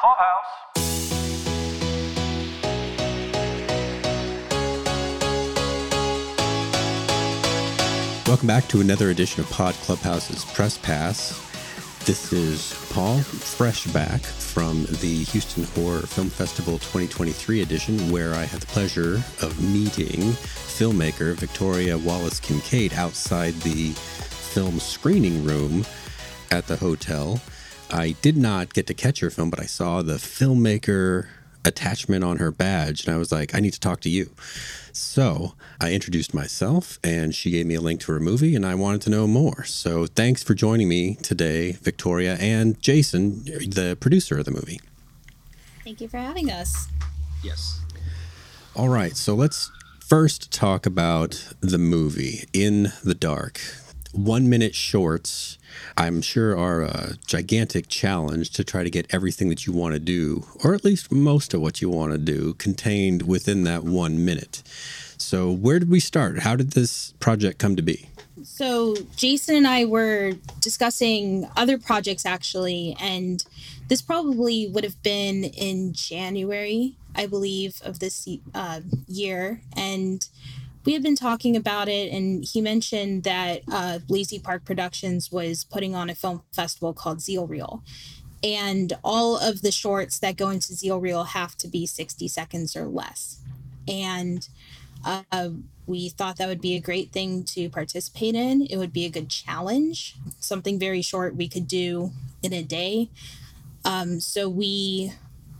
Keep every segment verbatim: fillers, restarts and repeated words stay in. Clubhouse. Welcome back to another edition of Pod Clubhouse's Press Pass. This is Paul, fresh back from the Houston Horror Film Festival twenty twenty-three edition, where I had the pleasure of meeting filmmaker Victoria Wallace Kinkead outside the film screening room at the hotel. I did not get to catch her film, but I saw the filmmaker attachment on her badge, and I was like, I need to talk to you. So I introduced myself, and she gave me a link to her movie, and I wanted to know more. So thanks for joining me today, Victoria, and Jason, the producer of the movie. Thank you for having us. Yes. All right, so let's first talk about the movie, In the Dark. One-minute shorts, I'm sure, are a gigantic challenge to try to get everything that you want to do, or at least most of what you want to do, contained within that one minute. So where did we start? How did this project come to be? So Jason and I were discussing other projects, actually, and this probably would have been in January, I believe, of this uh, year. And we had been talking about it, and he mentioned that uh, Lazy Park Productions was putting on a film festival called Zeal Reel. And all of the shorts that go into Zeal Reel have to be sixty seconds or less. And uh, we thought that would be a great thing to participate in. It would be a good challenge, something very short we could do in a day. Um, so we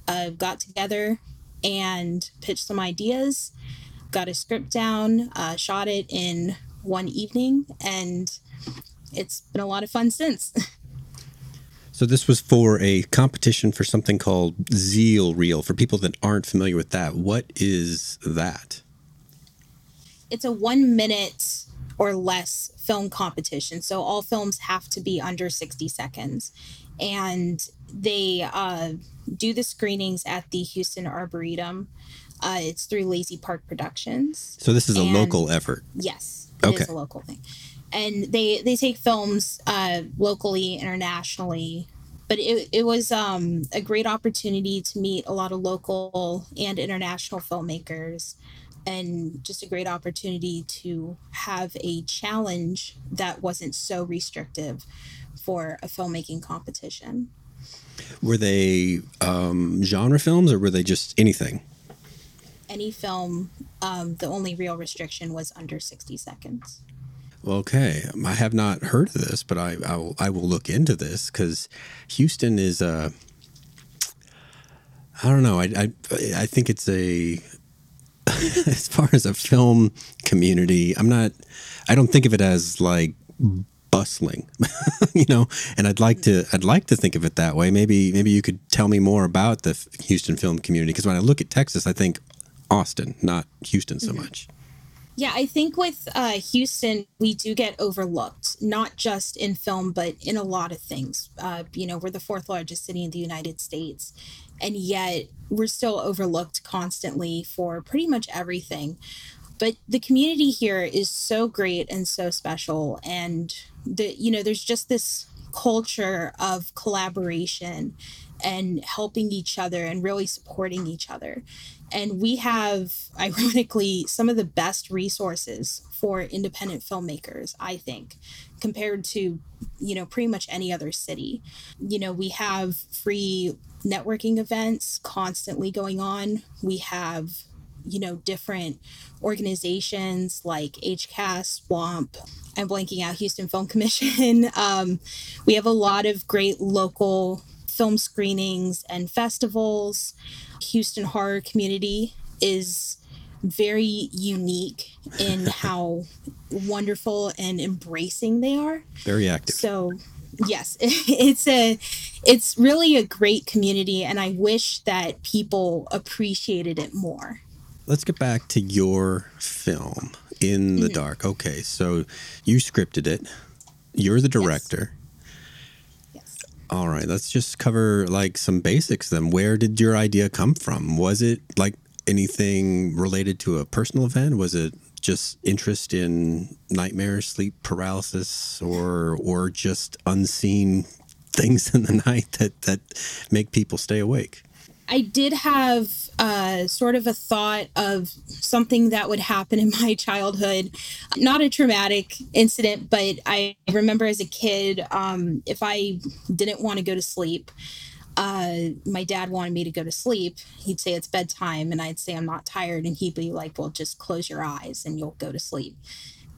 uh, got together and pitched some ideas, got a script down, uh, shot it in one evening, and it's been a lot of fun since. So this was for a competition for something called Zeal Reel. For people that aren't familiar with that, what is that? It's a one minute or less film competition. So all films have to be under sixty seconds. And they uh, do the screenings at the Houston Arboretum. Uh, it's through Lazy Park Productions. So this is a and, local effort. Yes, it okay. is a local thing. And they, they take films uh, locally, internationally. But it, it was um, a great opportunity to meet a lot of local and international filmmakers, and just a great opportunity to have a challenge that wasn't so restrictive for a filmmaking competition. Were they um, genre films, or were they just anything? Any film. Um, the only real restriction was under sixty seconds. Okay. I have not heard of this, but I, I, will, I will look into this, because Houston is a, I don't know. I, I, I think it's a, as far as a film community, I'm not, I don't think of it as like bustling, you know, and I'd like to, I'd like to think of it that way. Maybe, maybe you could tell me more about the Houston film community. 'Cause when I look at Texas, I think Austin, not Houston so much. Yeah, I think with uh, Houston, we do get overlooked, not just in film, but in a lot of things. Uh, you know, we're the fourth largest city in the United States, and yet we're still overlooked constantly for pretty much everything. But the community here is so great and so special. And, the, you know, there's just this culture of collaboration and helping each other and really supporting each other. And we have, ironically, some of the best resources for independent filmmakers, I think, compared to, you know, pretty much any other city. You know, we have free networking events constantly going on. We have, you know, different organizations like H C A S, WOMP, I'm blanking out, Houston Film Commission. um, we have a lot of great local film screenings and festivals. Houston horror community is very unique in how wonderful and embracing they are. Very active. So, yes, it's a, it's really a great community, and I wish that people appreciated it more. Let's get back to your film, In the mm-hmm. Dark. Okay, so you scripted it. You're the director. Yes. All right, let's just cover like some basics then. Where did your idea come from? Was it like anything related to a personal event? Was it just interest in nightmares, sleep paralysis, or or just unseen things in the night that, that make people stay awake. I did have uh, sort of a thought of something that would happen in my childhood. Not a traumatic incident, but I remember as a kid, um, if I didn't want to go to sleep, uh, my dad wanted me to go to sleep. He'd say it's bedtime, and I'd say I'm not tired. And he'd be like, well, just close your eyes and you'll go to sleep.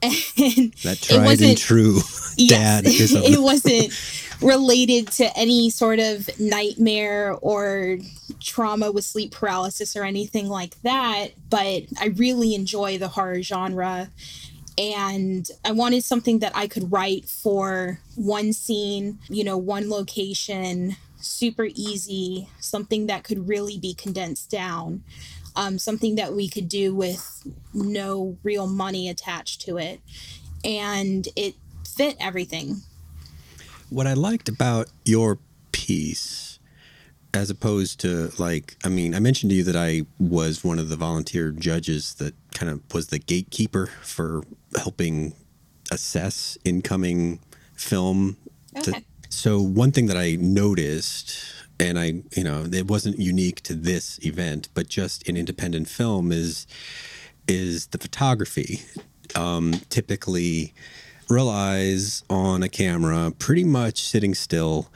And that tried and true dad. Yes, it wasn't related to any sort of nightmare or trauma with sleep paralysis or anything like that. But I really enjoy the horror genre. And I wanted something that I could write for one scene, you know, one location, super easy, something that could really be condensed down. Um, something that we could do with no real money attached to it. And it fit everything. What I liked about your piece, as opposed to like, I mean, I mentioned to you that I was one of the volunteer judges that kind of was the gatekeeper for helping assess incoming film. Okay. To, so one thing that I noticed, and I, you know, it wasn't unique to this event, but just in independent film is is the photography um, typically relies on a camera pretty much sitting still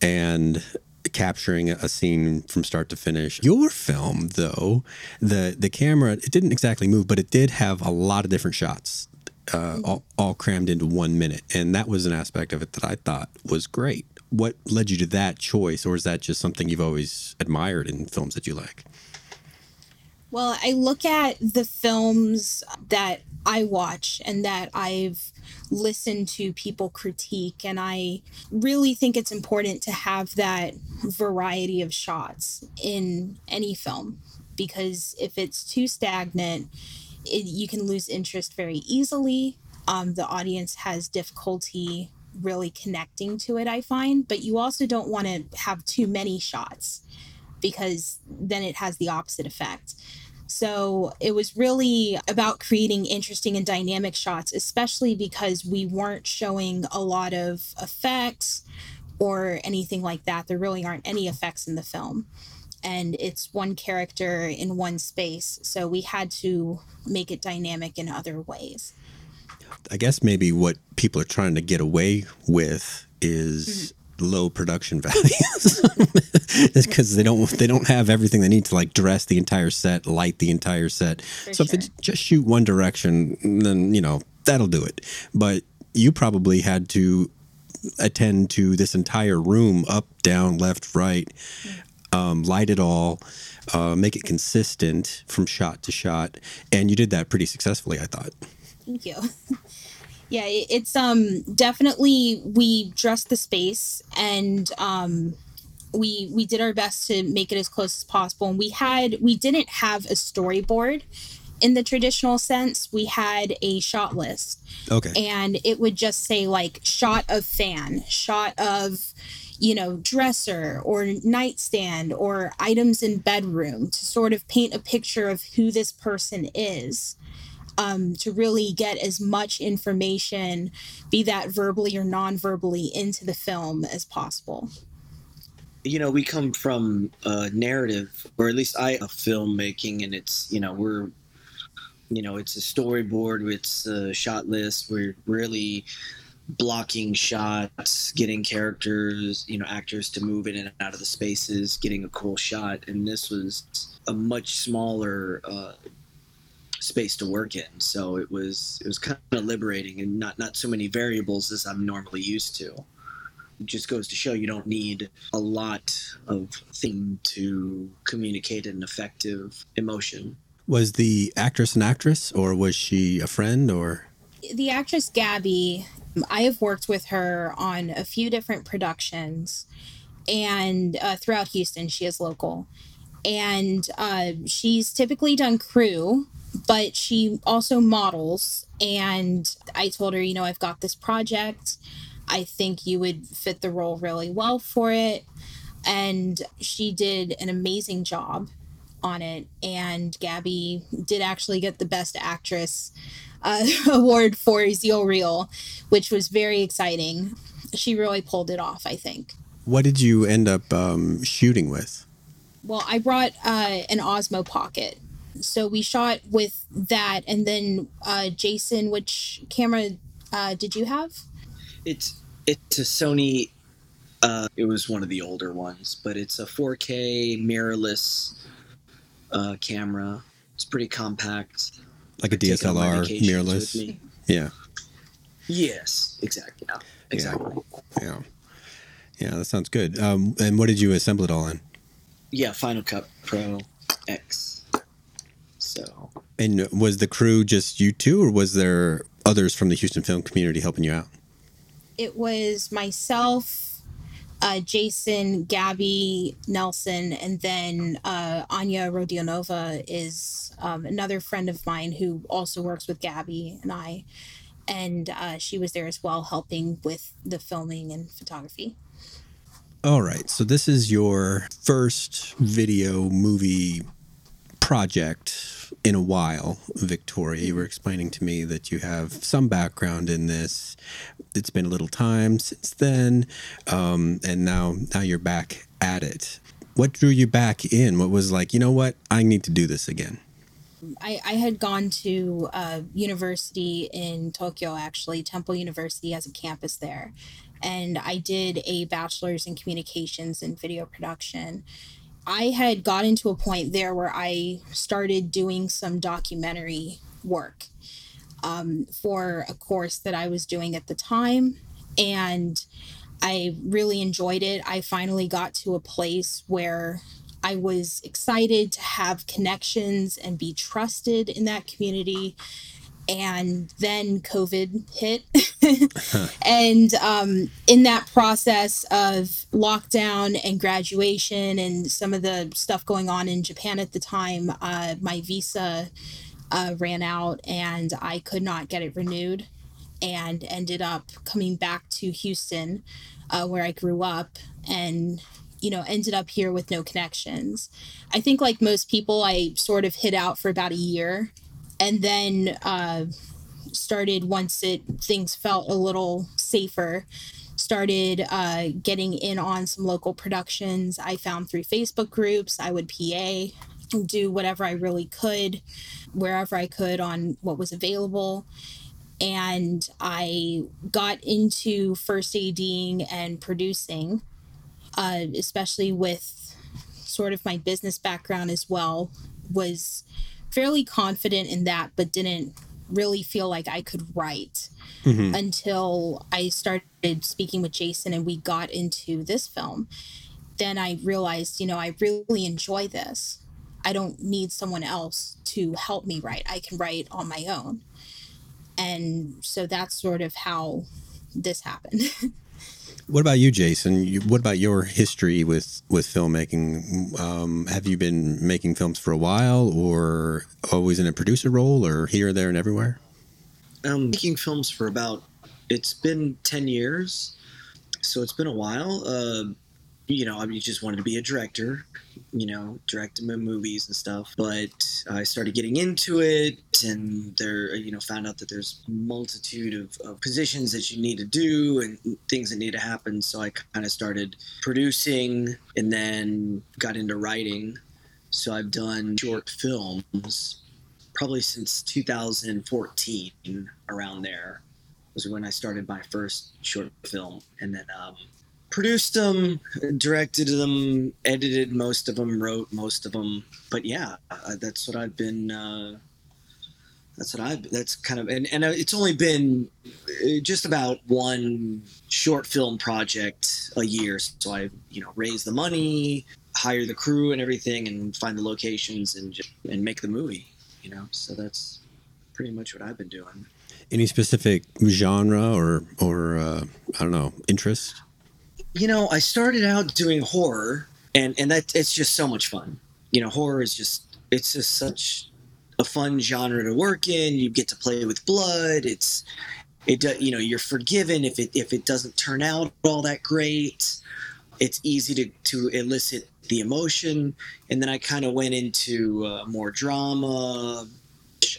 and capturing a scene from start to finish. Your film, though, the the camera, it didn't exactly move, but it did have a lot of different shots, uh, all, all crammed into one minute. And that was an aspect of it that I thought was great. What led you to that choice, or is that just something you've always admired in films that you like? Well, I look at the films that I watch and that I've listened to people critique, and I really think it's important to have that variety of shots in any film, because if it's too stagnant, it, you can lose interest very easily. Um, the audience has difficulty really connecting to it, I find, but you also don't want to have too many shots because then it has the opposite effect. So it was really about creating interesting and dynamic shots, especially because we weren't showing a lot of effects or anything like that. There really aren't any effects in the film, and it's one character in one space. So we had to make it dynamic in other ways. I guess maybe what people are trying to get away with is mm-hmm. low production values, because they don't they don't have everything they need to like dress the entire set, light the entire set. For so sure. If they just shoot one direction, then you know that'll do it. But you probably had to attend to this entire room, up, down, left, right, mm-hmm. um, light it all, uh, make it consistent from shot to shot, and you did that pretty successfully, I thought. Thank you. Yeah, it's um definitely we dressed the space, and um we we did our best to make it as close as possible. And we had we didn't have a storyboard in the traditional sense. We had a shot list. Okay. And it would just say like shot of fan, shot of, you know, dresser or nightstand or items in bedroom, to sort of paint a picture of who this person is. Um, to really get as much information, be that verbally or non-verbally, into the film as possible. You know, we come from a narrative, or at least I, of filmmaking, and it's, you know, we're, you know, it's a storyboard, it's a shot list, we're really blocking shots, getting characters, you know, actors to move in and out of the spaces, getting a cool shot, and this was a much smaller uh space to work in, so it was it was kind of liberating, and not not so many variables as I'm normally used to. It just goes to show you don't need a lot of thing to communicate an effective emotion. Was the actress an actress, or was she a friend? Or the actress Gabby, I have worked with her on a few different productions, and uh, throughout Houston. She is local, and uh, she's typically done crew. But she also models, and I told her, you know, I've got this project. I think you would fit the role really well for it. And she did an amazing job on it. And Gabby did actually get the Best Actress uh, award for Zeal Reel, which was very exciting. She really pulled it off, I think. What did you end up um, shooting with? Well, I brought uh, an Osmo Pocket. So we shot with that. And then, uh, Jason, which camera uh, did you have? It's it's a Sony. Uh, it was one of the older ones, but it's a four K mirrorless uh, camera. It's pretty compact. Like a D S L R mirrorless. Yeah. Yes, exactly. Yeah, exactly. Yeah. Yeah, that sounds good. Um, and what did you assemble it all in? Yeah, Final Cut Pro X. So. And was the crew just you two, or was there others from the Houston film community helping you out? It was myself, uh, Jason, Gabby Nelson, and then uh, Anya Rodionova is um, another friend of mine who also works with Gabby and I. And uh, she was there as well, helping with the filming and photography. All right. So this is your first video movie project in a while, Victoria. You were explaining to me that you have some background in this. It's been a little time since then. Um, and now, now you're back at it. What drew you back in? What was like, you know what? I need to do this again. I, I had gone to uh, university in Tokyo, actually. Temple University has a campus there. And I did a bachelor's in communications and video production. I had gotten to a point there where I started doing some documentary work um, for a course that I was doing at the time. And I really enjoyed it. I finally got to a place where I was excited to have connections and be trusted in that community. And then COVID hit. And um, in that process of lockdown and graduation and some of the stuff going on in Japan at the time, uh, my visa uh, ran out and I could not get it renewed, and ended up coming back to Houston, uh, where I grew up, and you know, ended up here with no connections. I think like most people, I sort of hid out for about a year, and then uh, started, once it things felt a little safer, started uh, getting in on some local productions I found through Facebook groups. I would P A, do whatever I really could, wherever I could on what was available. And I got into first ADing and producing. Uh, especially with sort of my business background as well, was fairly confident in that, but didn't really feel like I could write mm-hmm. until I started speaking with Jason and we got into this film. Then I realized, you know, I really enjoy this. I don't need someone else to help me write. I can write on my own. And so that's sort of how this happened. What about you, Jason? What about your history with, with filmmaking? Um, have you been making films for a while, or always in a producer role, or here, there, and everywhere? I'm making films for about, it's been ten years, so it's been a while. Uh, you know, I just wanted to be a director, you know, direct movies and stuff. But I started getting into it, and there, you know, found out that there's a multitude of, of positions that you need to do and things that need to happen. So I kind of started producing and then got into writing. So I've done short films probably since two thousand fourteen, around there was when I started my first short film. And then, um, produced them, directed them, edited most of them, wrote most of them. But yeah, that's what I've been, uh, that's what I've, that's kind of, and, and it's only been just about one short film project a year. So I, you know, raise the money, hire the crew and everything, and find the locations and just, and make the movie, you know? So that's pretty much what I've been doing. Any specific genre or, or, uh, I don't know, interest? You know, I started out doing horror, and, and that it's just so much fun. You know, horror is just, it's just such a fun genre to work in. You get to play with blood. It's, it you know, you're forgiven if it if it doesn't turn out all that great. It's easy to, to elicit the emotion. And then I kind of went into uh, more drama.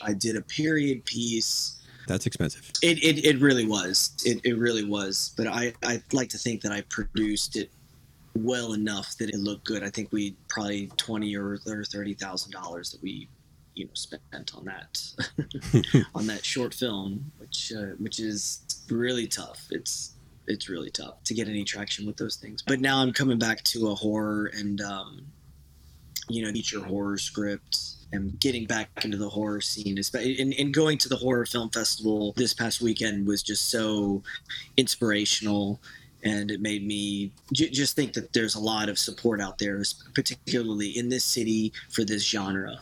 I did a period piece. That's expensive. It, it it really was. It it really was. But I, I like to think that I produced it well enough that it looked good. I think we probably twenty or thirty thousand dollars that we, you know, spent on that on that short film, which uh, which is really tough. It's it's really tough to get any traction with those things. But now I'm coming back to a horror and um, you know, feature horror script. And getting back into the horror scene, and, and going to the horror film festival this past weekend was just so inspirational, and it made me j- just think that there's a lot of support out there, particularly in this city, for this genre.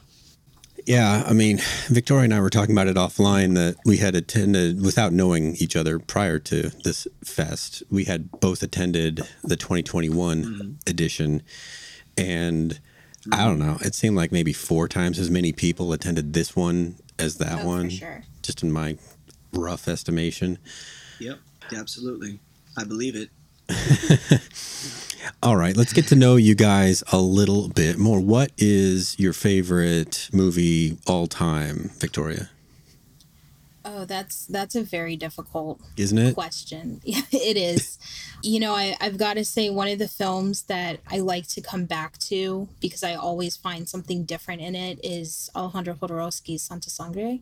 Yeah, I mean, Victoria and I were talking about it offline, that we had attended, without knowing each other prior to this fest, we had both attended the twenty twenty-one mm-hmm. edition, and I don't know. It seemed like maybe four times as many people attended this one as that oh, one. For sure. Just in my rough estimation. Yep. Absolutely. I believe it. All right. Let's get to know you guys a little bit more. What is your favorite movie all time, Victoria? Oh, that's that's a very difficult Isn't it? question. It is. You know, I, I've got to say, one of the films that I like to come back to, because I always find something different in it, is Alejandro Jodorowsky's Santa Sangre.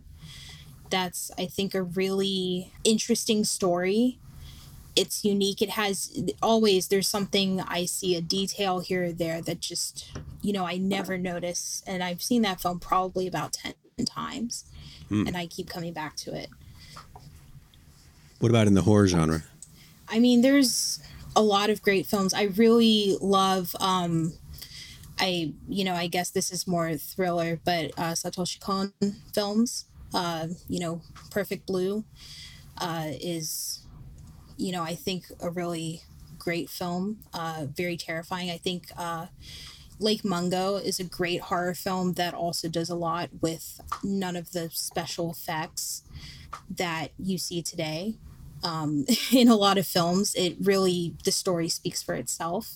That's, I think, a really interesting story. It's unique. It has always, there's something, I see a detail here or there that just, you know, I never notice. And I've seen that film probably about ten times. And I keep coming back to it. What about in the horror genre? I mean, there's a lot of great films. I really love, um, I you know, I guess this is more thriller, but uh, Satoshi Kon films, uh, you know, Perfect Blue uh, is, you know, I think a really great film, uh, very terrifying. I think uh, Lake Mungo is a great horror film that also does a lot with none of the special effects that you see today. Um, in a lot of films, it really, the story speaks for itself.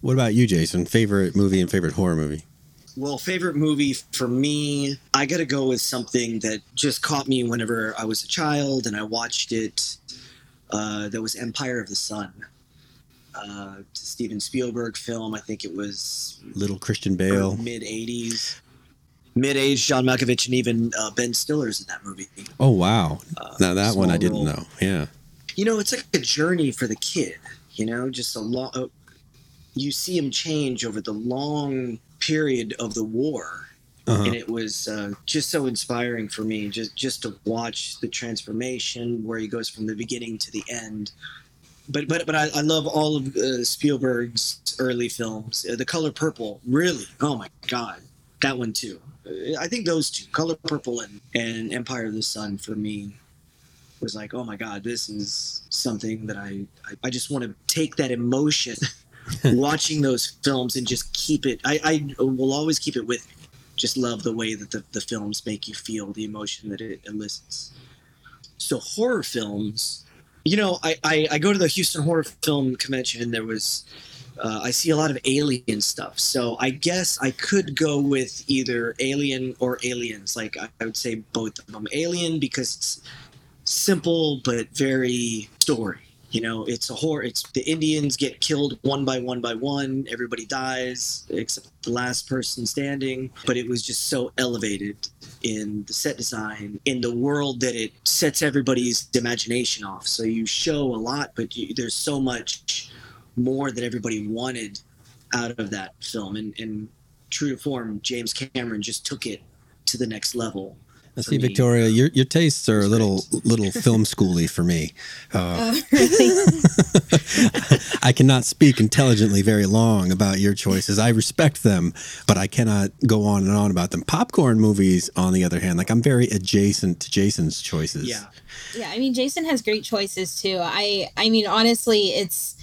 What about you, Jason? Favorite movie and favorite horror movie? Well, favorite movie for me, I got to go with something that just caught me whenever I was a child and I watched it. Uh, that was Empire of the Sun. Uh, Steven Spielberg film. I think it was Little Christian Bale, mid eighties, mid age John Malkovich, and even uh, Ben Stiller's in that movie. Oh wow! Uh, now that one I didn't role. know. Yeah, you know, it's like a journey for the kid. You know, just a long. Uh, you see him change over the long period of the war, uh-huh. and it was uh, just so inspiring for me. Just just to watch the transformation where he goes from the beginning to the end. But but but I, I love all of uh, Spielberg's early films. Uh, The Color Purple, really. Oh my God, that one too. Uh, I think those two, Color Purple and, and Empire of the Sun, for me, was like, oh my God, this is something that I I, I just want to take that emotion, watching those films and just keep it. I, I will always keep it with me. Just love the way that the, the films make you feel, the emotion that it elicits. So horror films. You know, I, I, I go to the Houston Horror Film Convention, and there was uh, I see a lot of Alien stuff. So I guess I could go with either Alien or Aliens. Like I, I would say both of them. Alien because it's simple but very story. You know, it's a horror. It's the Indians get killed one by one by one. Everybody dies except the last person standing. But it was just so elevated in the set design, in the world, that it sets everybody's imagination off. So you show a lot, but you, there's so much more that everybody wanted out of that film. And, and true to form, James Cameron just took it to the next level. I see, me. Victoria, your your tastes are a little little film schooly for me. Uh, I cannot speak intelligently very long about your choices. I respect them, but I cannot go on and on about them. Popcorn movies, on the other hand, like I'm very adjacent to Jason's choices. Yeah, yeah. I mean, Jason has great choices too. I I mean, honestly, it's.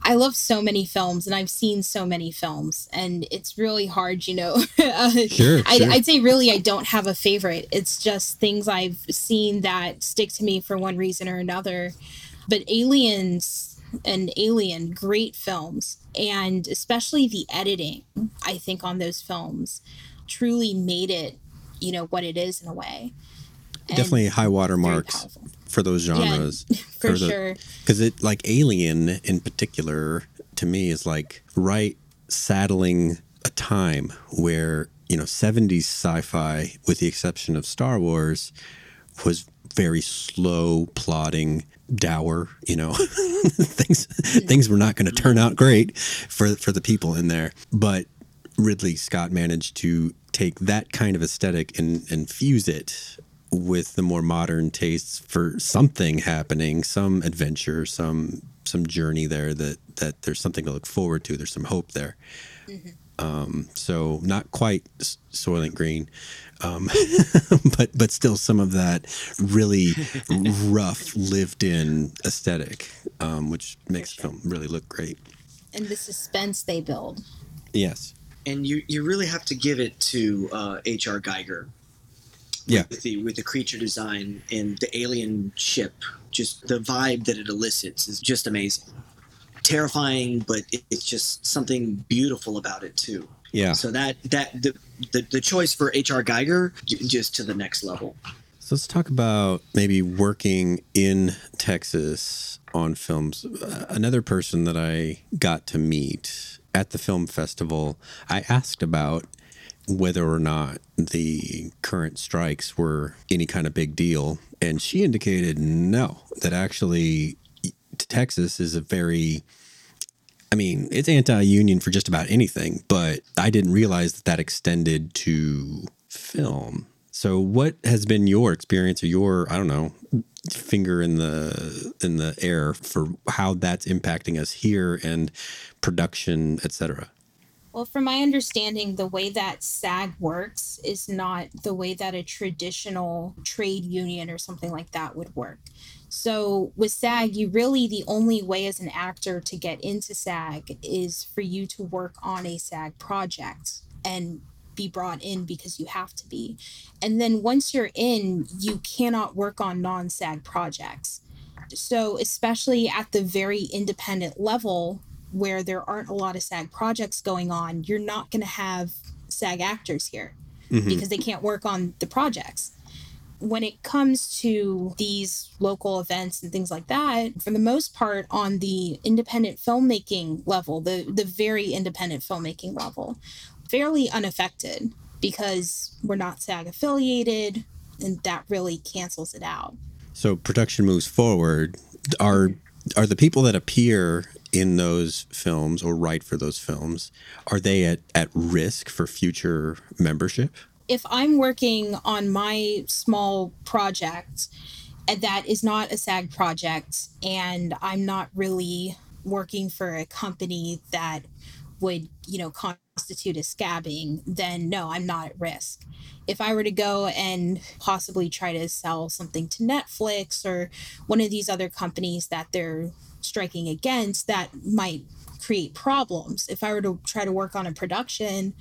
I love so many films, and I've seen so many films, and it's really hard, you know. uh, sure, I, sure. I'd say really I don't have a favorite. It's just things I've seen that stick to me for one reason or another. But Aliens and Alien, great films, and especially the editing, I think, on those films truly made it, you know, what it is in a way. And definitely high water marks for those genres. Yeah, for, for the, sure. Because it, like Alien in particular, to me is like right saddling a time where, you know, seventies sci-fi, with the exception of Star Wars, was very slow, plodding, dour, you know, things things were not going to turn out great for for the people in there. But Ridley Scott managed to take that kind of aesthetic and, and fuse it with the more modern tastes for something happening, some adventure, some some journey there that, that there's something to look forward to. There's some hope there. Mm-hmm. Um, so not quite Soylent Green, um, but but still some of that really rough, lived-in aesthetic, um, which makes the film really look great. And the suspense they build. Yes. And you, you really have to give it to uh, H R. Geiger. Yeah. With the, with the creature design and the alien ship, just the vibe that it elicits is just amazing. Terrifying, but it, it's just something beautiful about it too. Yeah. So that that the the, the choice for H R. Geiger just to the next level. So let's talk about maybe working in Texas on films. Uh, another person that I got to meet at the film festival, I asked about whether or not the current strikes were any kind of big deal, and she indicated no, that actually Texas is a very, I mean, it's anti-union for just about anything, but I didn't realize that that extended to film. So what has been your experience or your, I don't know, finger in the in the air for how that's impacting us here and production, et cetera? Well, from my understanding, the way that SAG works is not the way that a traditional trade union or something like that would work. So with SAG, you really, the only way as an actor to get into SAG is for you to work on a SAG project and be brought in because you have to be. And then once you're in, you cannot work on non-SAG projects. So especially at the very independent level where there aren't a lot of SAG projects going on, you're not going to have SAG actors here mm-hmm. because they can't work on the projects. When it comes to these local events and things like that, for the most part, on the independent filmmaking level, the, the very independent filmmaking level, fairly unaffected because we're not SAG affiliated, and that really cancels it out. So production moves forward. Are are the people that appear in those films or write for those films, are they at, at risk for future membership? If I'm working on my small project that is not a SAG project and I'm not really working for a company that would, you know, constitute a scabbing, then no, I'm not at risk. If I were to go and possibly try to sell something to Netflix or one of these other companies that they're striking against, that might create problems. If I were to try to work on a production,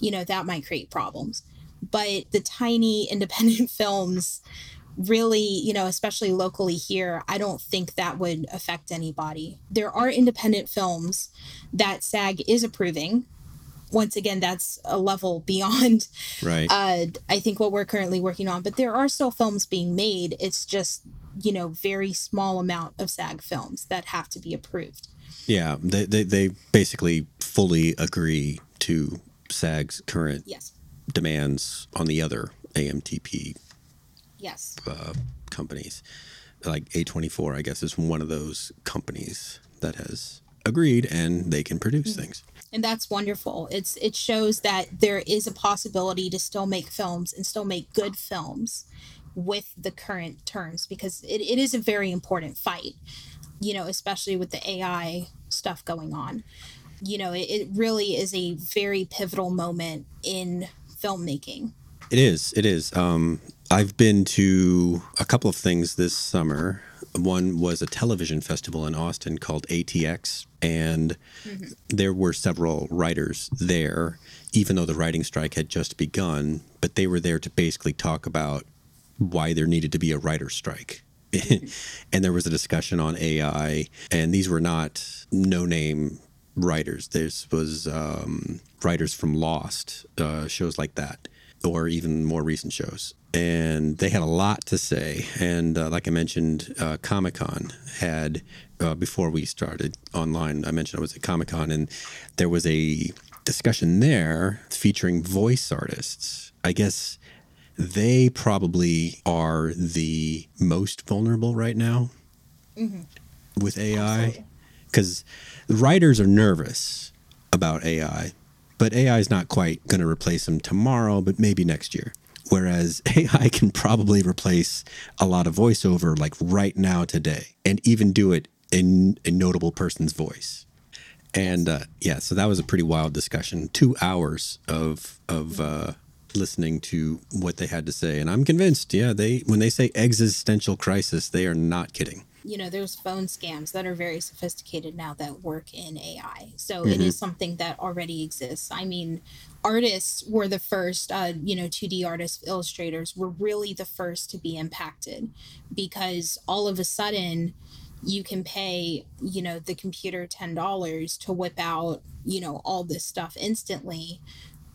you know, that might create problems. But the tiny independent films really, you know, especially locally here, I don't think that would affect anybody. There are independent films that SAG is approving. Once again, that's a level beyond, right. uh, I think, what we're currently working on. But there are still films being made. It's just, you know, very small amount of SAG films that have to be approved. Yeah, they they, they basically fully agree to SAG's current yes. demands on the other A M T P yes. uh, companies. Like A twenty-four, I guess, is one of those companies that has agreed and they can produce mm-hmm. things. And that's wonderful. It's it shows that there is a possibility to still make films and still make good films with the current terms, because it, it is a very important fight, you know, especially with the A I stuff going on. You know, it, it really is a very pivotal moment in filmmaking. It is. It is. Um, I've been to a couple of things this summer. One was a television festival in Austin called A T X, and mm-hmm. there were several writers there, even though the writing strike had just begun. But they were there to basically talk about why there needed to be a writer's strike. And there was a discussion on A I, and these were not no-name writers. This was um, writers from Lost, uh, shows like that. or even more recent shows. And they had a lot to say. And uh, like I mentioned, uh, Comic-Con had, uh, before we started online, I mentioned I was at Comic-Con, and there was a discussion there featuring voice artists. I guess they probably are the most vulnerable right now mm-hmm. with A I, because writers are nervous about A I, but A I is not quite going to replace them tomorrow, but maybe next year. Whereas A I can probably replace a lot of voiceover like right now today, and even do it in a notable person's voice. And uh, yeah, so that was a pretty wild discussion. Two hours of of uh, listening to what they had to say, and I'm convinced. Yeah, they when they say existential crisis, they are not kidding. You know, there's phone scams that are very sophisticated now that work in A I. So mm-hmm. it is something that already exists. I mean, artists were the first, uh, you know, two D artists, illustrators were really the first to be impacted, because all of a sudden, you can pay, you know, the computer ten dollars to whip out, you know, all this stuff instantly.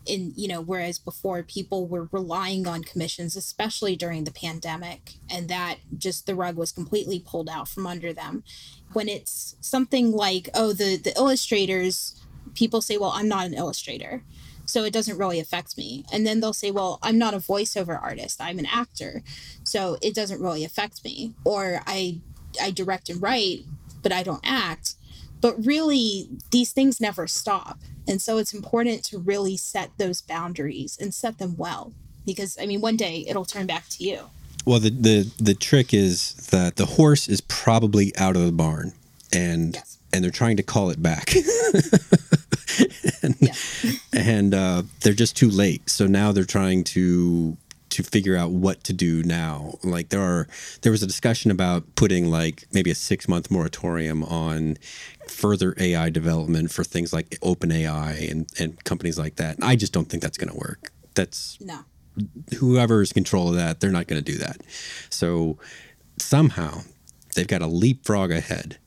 And, you know, whereas before people were relying on commissions, especially during the pandemic, and that just the rug was completely pulled out from under them. When it's something like, oh, the, the illustrators, people say, well, I'm not an illustrator, so it doesn't really affect me. And then they'll say, well, I'm not a voiceover artist, I'm an actor, so it doesn't really affect me. Or I I direct and write, but I don't act. But really, these things never stop. And so it's important to really set those boundaries and set them well, because, I mean, one day it'll turn back to you. Well, the the, the trick is that the horse is probably out of the barn, and yes. and they're trying to call it back. and yeah. and uh, they're just too late. So now they're trying to... to figure out what to do now. Like there are, there was a discussion about putting like maybe a six month moratorium on further A I development for things like OpenAI and, and companies like that. And I just don't think that's going to work. That's no. Whoever's in control of that, they're not going to do that. So somehow they've got to leapfrog ahead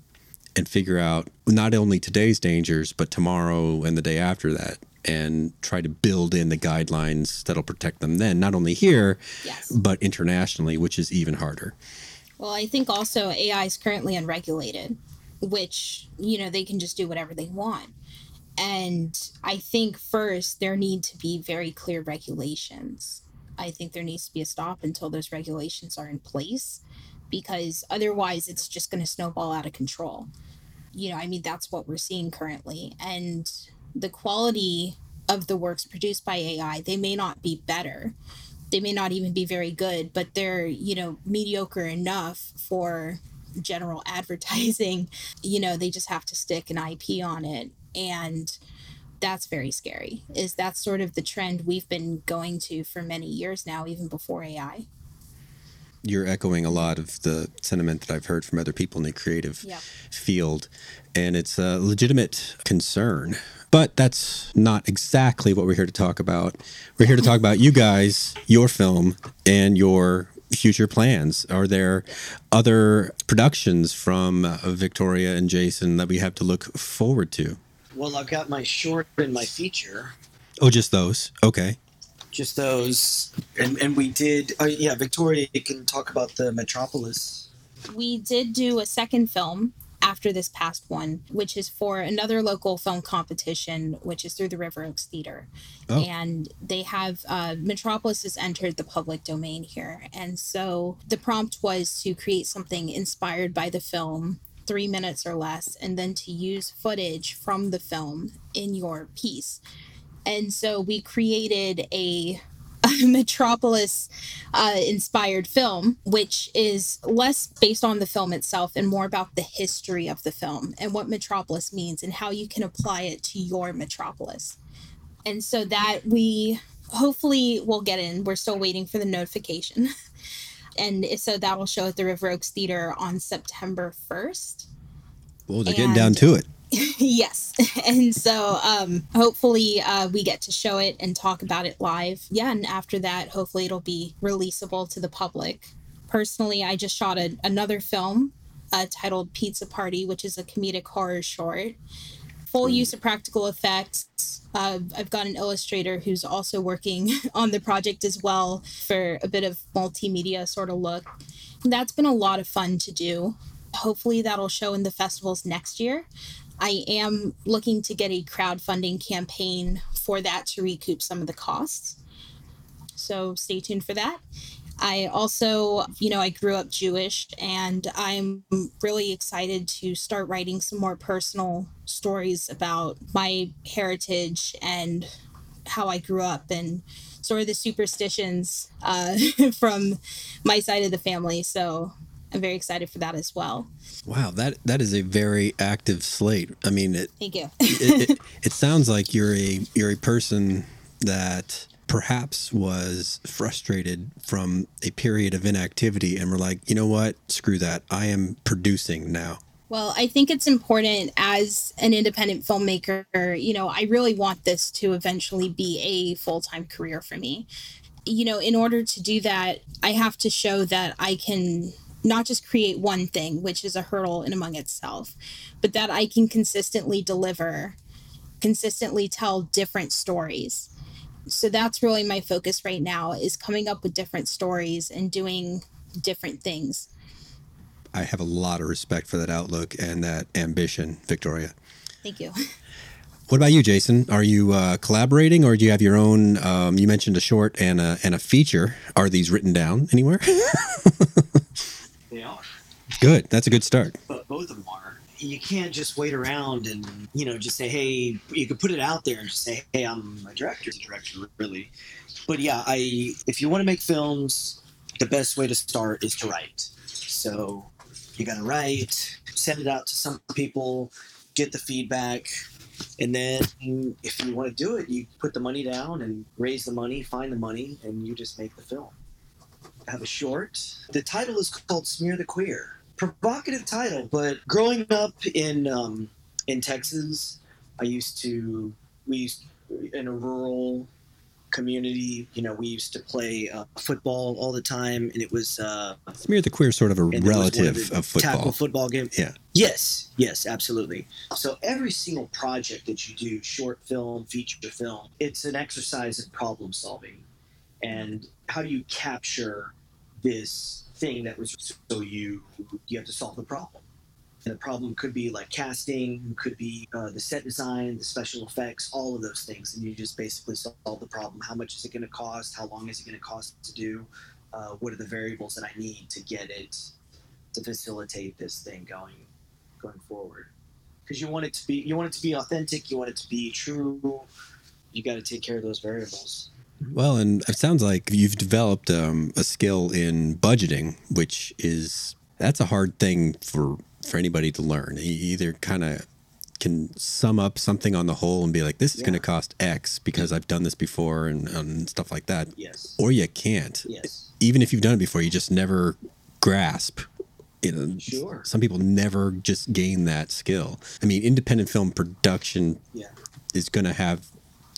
and figure out not only today's dangers, but tomorrow and the day after that, and try to build in the guidelines that'll protect them then, not only here, yes. but internationally, which is even harder. Well, I think also A I is currently unregulated, which, you know, they can just do whatever they want. And I think first there need to be very clear regulations. I think there needs to be a stop until those regulations are in place, because otherwise it's just going to snowball out of control. You know, I mean, that's what we're seeing currently. And the quality of the works produced by A I, they may not be better. They may not even be very good, but they're, you know, mediocre enough for general advertising. You know, they just have to stick an I P on it. And that's very scary. Is that sort of the trend we've been going to for many years now, even before A I. You're echoing a lot of the sentiment that I've heard from other people in the creative yeah. field, and it's a legitimate concern. But that's not exactly what we're here to talk about. We're here to talk about you guys, your film, and your future plans. Are there other productions from uh, Victoria and Jason that we have to look forward to? Well, I've got my short and my feature. Oh, just those. Okay. Just those. And, and we did, uh, yeah, Victoria can talk about the Metropolis. We did do a second film after this past one, which is for another local film competition, which is through the River Oaks Theater. Oh. And they have, uh, Metropolis has entered the public domain here. And so the prompt was to create something inspired by the film, three minutes or less, and then to use footage from the film in your piece. And so we created a, a Metropolis uh, inspired film, which is less based on the film itself and more about the history of the film and what Metropolis means and how you can apply it to your Metropolis. And so that we hopefully will get in. We're still waiting for the notification. And so that will show at the River Oaks Theater on September first. Well, they're and getting down to it. Yes. And so um, hopefully uh, we get to show it and talk about it live. Yeah. And after that, hopefully it'll be releasable to the public. Personally, I just shot a, another film uh, titled Pizza Party, which is a comedic horror short full use of practical effects. Uh, I've got an illustrator who's also working on the project as well for a bit of multimedia sort of look. And that's been a lot of fun to do. Hopefully that'll show in the festivals next year. I am looking to get a crowdfunding campaign for that to recoup some of the costs. So stay tuned for that. I also, you know, I grew up Jewish, and I'm really excited to start writing some more personal stories about my heritage and how I grew up and sort of the superstitions uh, from my side of the family. So I'm very excited for that as well. Wow, that that is a very active slate. I mean, it, thank you. it, it, it sounds like you're a you're a person that perhaps was frustrated from a period of inactivity and were like, you know what, screw that. I am producing now. Well, I think it's important as an independent filmmaker, you know, I really want this to eventually be a full-time career for me. You know, in order to do that, I have to show that I can not just create one thing, which is a hurdle in among itself, but that I can consistently deliver, consistently tell different stories. So that's really my focus right now, is coming up with different stories and doing different things. I have a lot of respect for that outlook and that ambition, Victoria. Thank you. What about you, Jason? Are you uh, collaborating, or do you have your own? Um, you mentioned a short and a, and a feature. Are these written down anywhere? They are. Good. That's a good start. But both of them are. You can't just wait around and, you know, just say, hey, you could put it out there and just say, hey, I'm a director, director, really. But yeah, I, if you want to make films, the best way to start is to write. So you got to write, send it out to some people, get the feedback. And then if you want to do it, you put the money down and raise the money, find the money, and you just make the film. I have a short. The title is called Smear the Queer. Provocative title, but growing up in um, in Texas, I used to, we used in a rural community, you know, we used to play uh, football all the time, and it was... Uh, Smear the Queer sort of a relative of, of football. Tackle football game. Yeah. Yes, yes, absolutely. So every single project that you do, short film, feature film, it's an exercise in problem solving. And how do you capture this thing that was, so you you have to solve the problem, and the problem could be like casting, could be uh, the set design, the special effects, all of those things, and you just basically solve the problem. How much is it going to cost? How long is it going to cost to do? Uh, what are the variables that I need to get it to facilitate this thing going going forward? Because you want it to be you want it to be authentic, you want it to be true. You got to take care of those variables. Well, and it sounds like you've developed um, a skill in budgeting, which is, that's a hard thing for, for anybody to learn. You either kind of can sum up something on the whole and be like, this is yeah. going to cost X because I've done this before and, and stuff like that. Yes. Or you can't. Yes. Even if you've done it before, you just never grasp. You know, sure. Some people never just gain that skill. I mean, independent film production yeah. is going to have...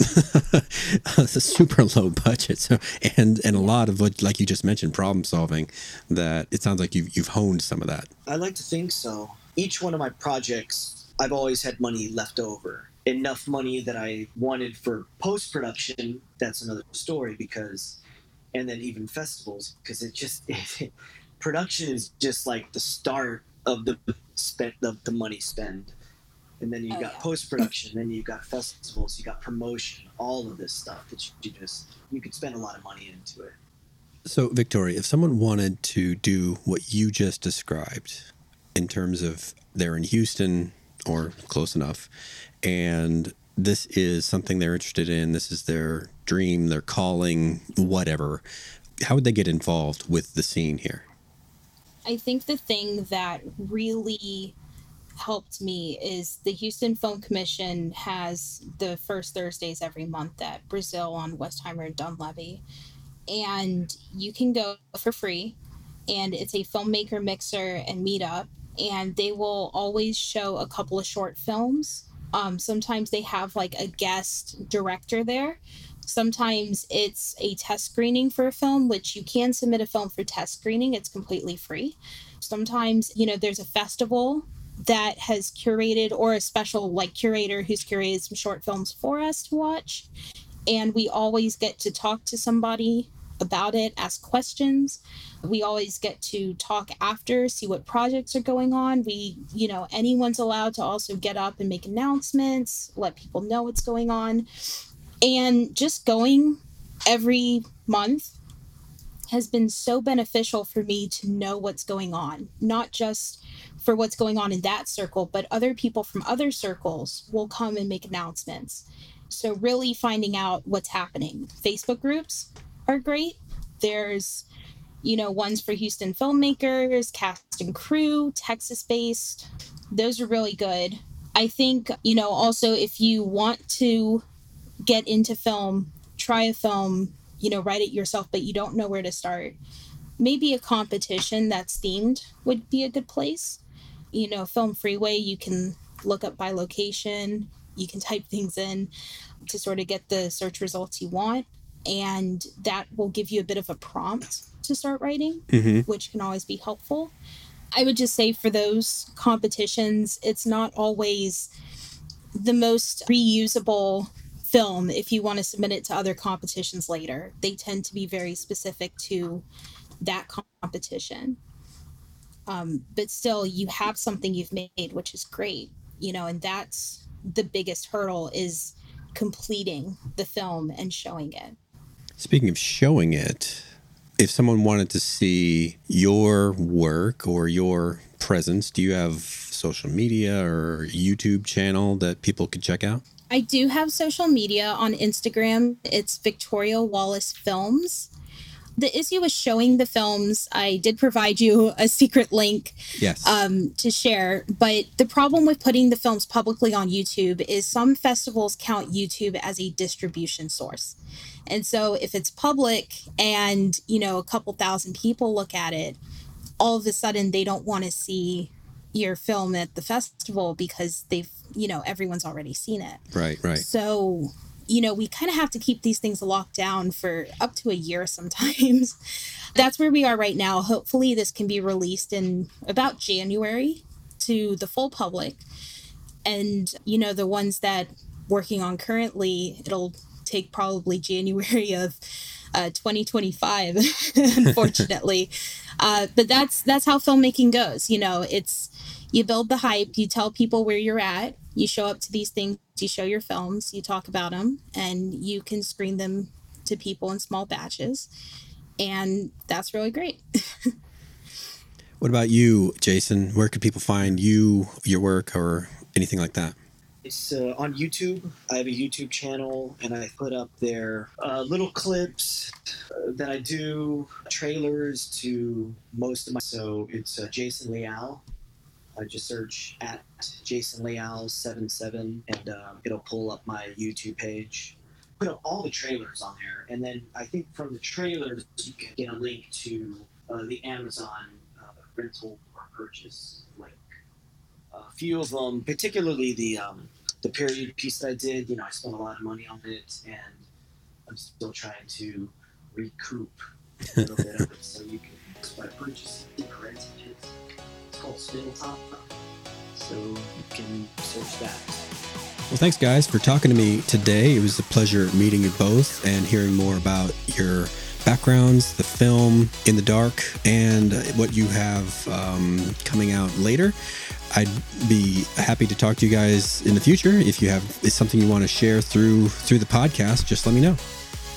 It's a super low budget, so and and a lot of what, like you just mentioned, problem solving. That it sounds like you've you've honed some of that. I like to think so. Each one of my projects, I've always had money left over, enough money that I wanted for post production. That's another story, because, and then even festivals, because it just it, production is just like the start of the spend of the money spend. And then you oh, got yeah. post-production, then you got festivals, you got promotion, all of this stuff that you just, you could spend a lot of money into it. So, Victoria, if someone wanted to do what you just described in terms of they're in Houston or close enough, and this is something they're interested in, this is their dream, their calling, whatever, how would they get involved with the scene here? I think the thing that really helped me is the Houston Film Commission has the first Thursdays every month at Brazil on Westheimer and Dunlevy, and you can go for free, and it's a filmmaker mixer and meetup, and they will always show a couple of short films. Um, sometimes they have like a guest director there. Sometimes it's a test screening for a film, which you can submit a film for test screening. It's completely free. Sometimes, you know, there's a festival that has curated, or a special like curator who's curated some short films for us to watch. And we always get to talk to somebody about it, ask questions. We always get to talk after, see what projects are going on. We, you know, anyone's allowed to also get up and make announcements, let people know what's going on. And just going every month has been so beneficial for me to know what's going on, not just for what's going on in that circle, but other people from other circles will come and make announcements. So really finding out what's happening. Facebook groups are great. There's, you know, ones for Houston filmmakers, cast and crew, Texas-based. Those are really good. I think, you know, also if you want to get into film, try a film, you know, write it yourself, but you don't know where to start. Maybe a competition that's themed would be a good place. You know, Film Freeway, you can look up by location. You can type things in to sort of get the search results you want. And that will give you a bit of a prompt to start writing, mm-hmm. which can always be helpful. I would just say for those competitions, it's not always the most reusable film if you want to submit it to other competitions later. They tend to be very specific to that competition. Um, but still, you have something you've made, which is great, you know, and that's the biggest hurdle, is completing the film and showing it. Speaking of showing it, if someone wanted to see your work or your presence, do you have social media or YouTube channel that people could check out? I do have social media on Instagram. It's Victoria Wallace Films. The issue with showing the films, I did provide you a secret link yes. um, to share, but the problem with putting the films publicly on YouTube is some festivals count YouTube as a distribution source. And so if it's public and, you know, a couple thousand people look at it, all of a sudden they don't want to see your film at the festival because they've, you know, everyone's already seen it. Right, right. So... you know, we kind of have to keep these things locked down for up to a year sometimes. That's where we are right now. Hopefully this can be released in about January to the full public. And, you know, the ones that working on currently, it'll take probably January of uh, twenty twenty-five, unfortunately. uh, but that's that's how filmmaking goes. You know, it's you build the hype, you tell people where you're at, you show up to these things, you show your films, you talk about them, and you can screen them to people in small batches. And that's really great. What about you, Jason? Where could people find you, your work, or anything like that? It's uh, on YouTube. I have a YouTube channel, and I put up there uh, little clips uh, that I do, trailers to most of my... So it's uh, Jason Leal. I just search at Jason Leal seventy-seven, and um, it'll pull up my YouTube page. Put up all the trailers on there, and then I think from the trailers you can get a link to uh, the Amazon uh, rental or purchase link. A few of them, particularly the um, the period piece that I did, you know, I spent a lot of money on it, and I'm still trying to recoup a little bit of it. So you can by purchasing or renting it. Called Spindletop, so you can search that. Well, thanks guys for talking to me today. It was a pleasure meeting you both and hearing more about your backgrounds, the film In the Dark, and what you have um, coming out later. I'd be happy to talk to you guys in the future. If you have if something you want to share through through the podcast, just let me know.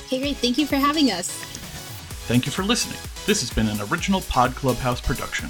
Okay, great. Thank you for having us. Thank you for listening. This has been an original Pod Clubhouse production.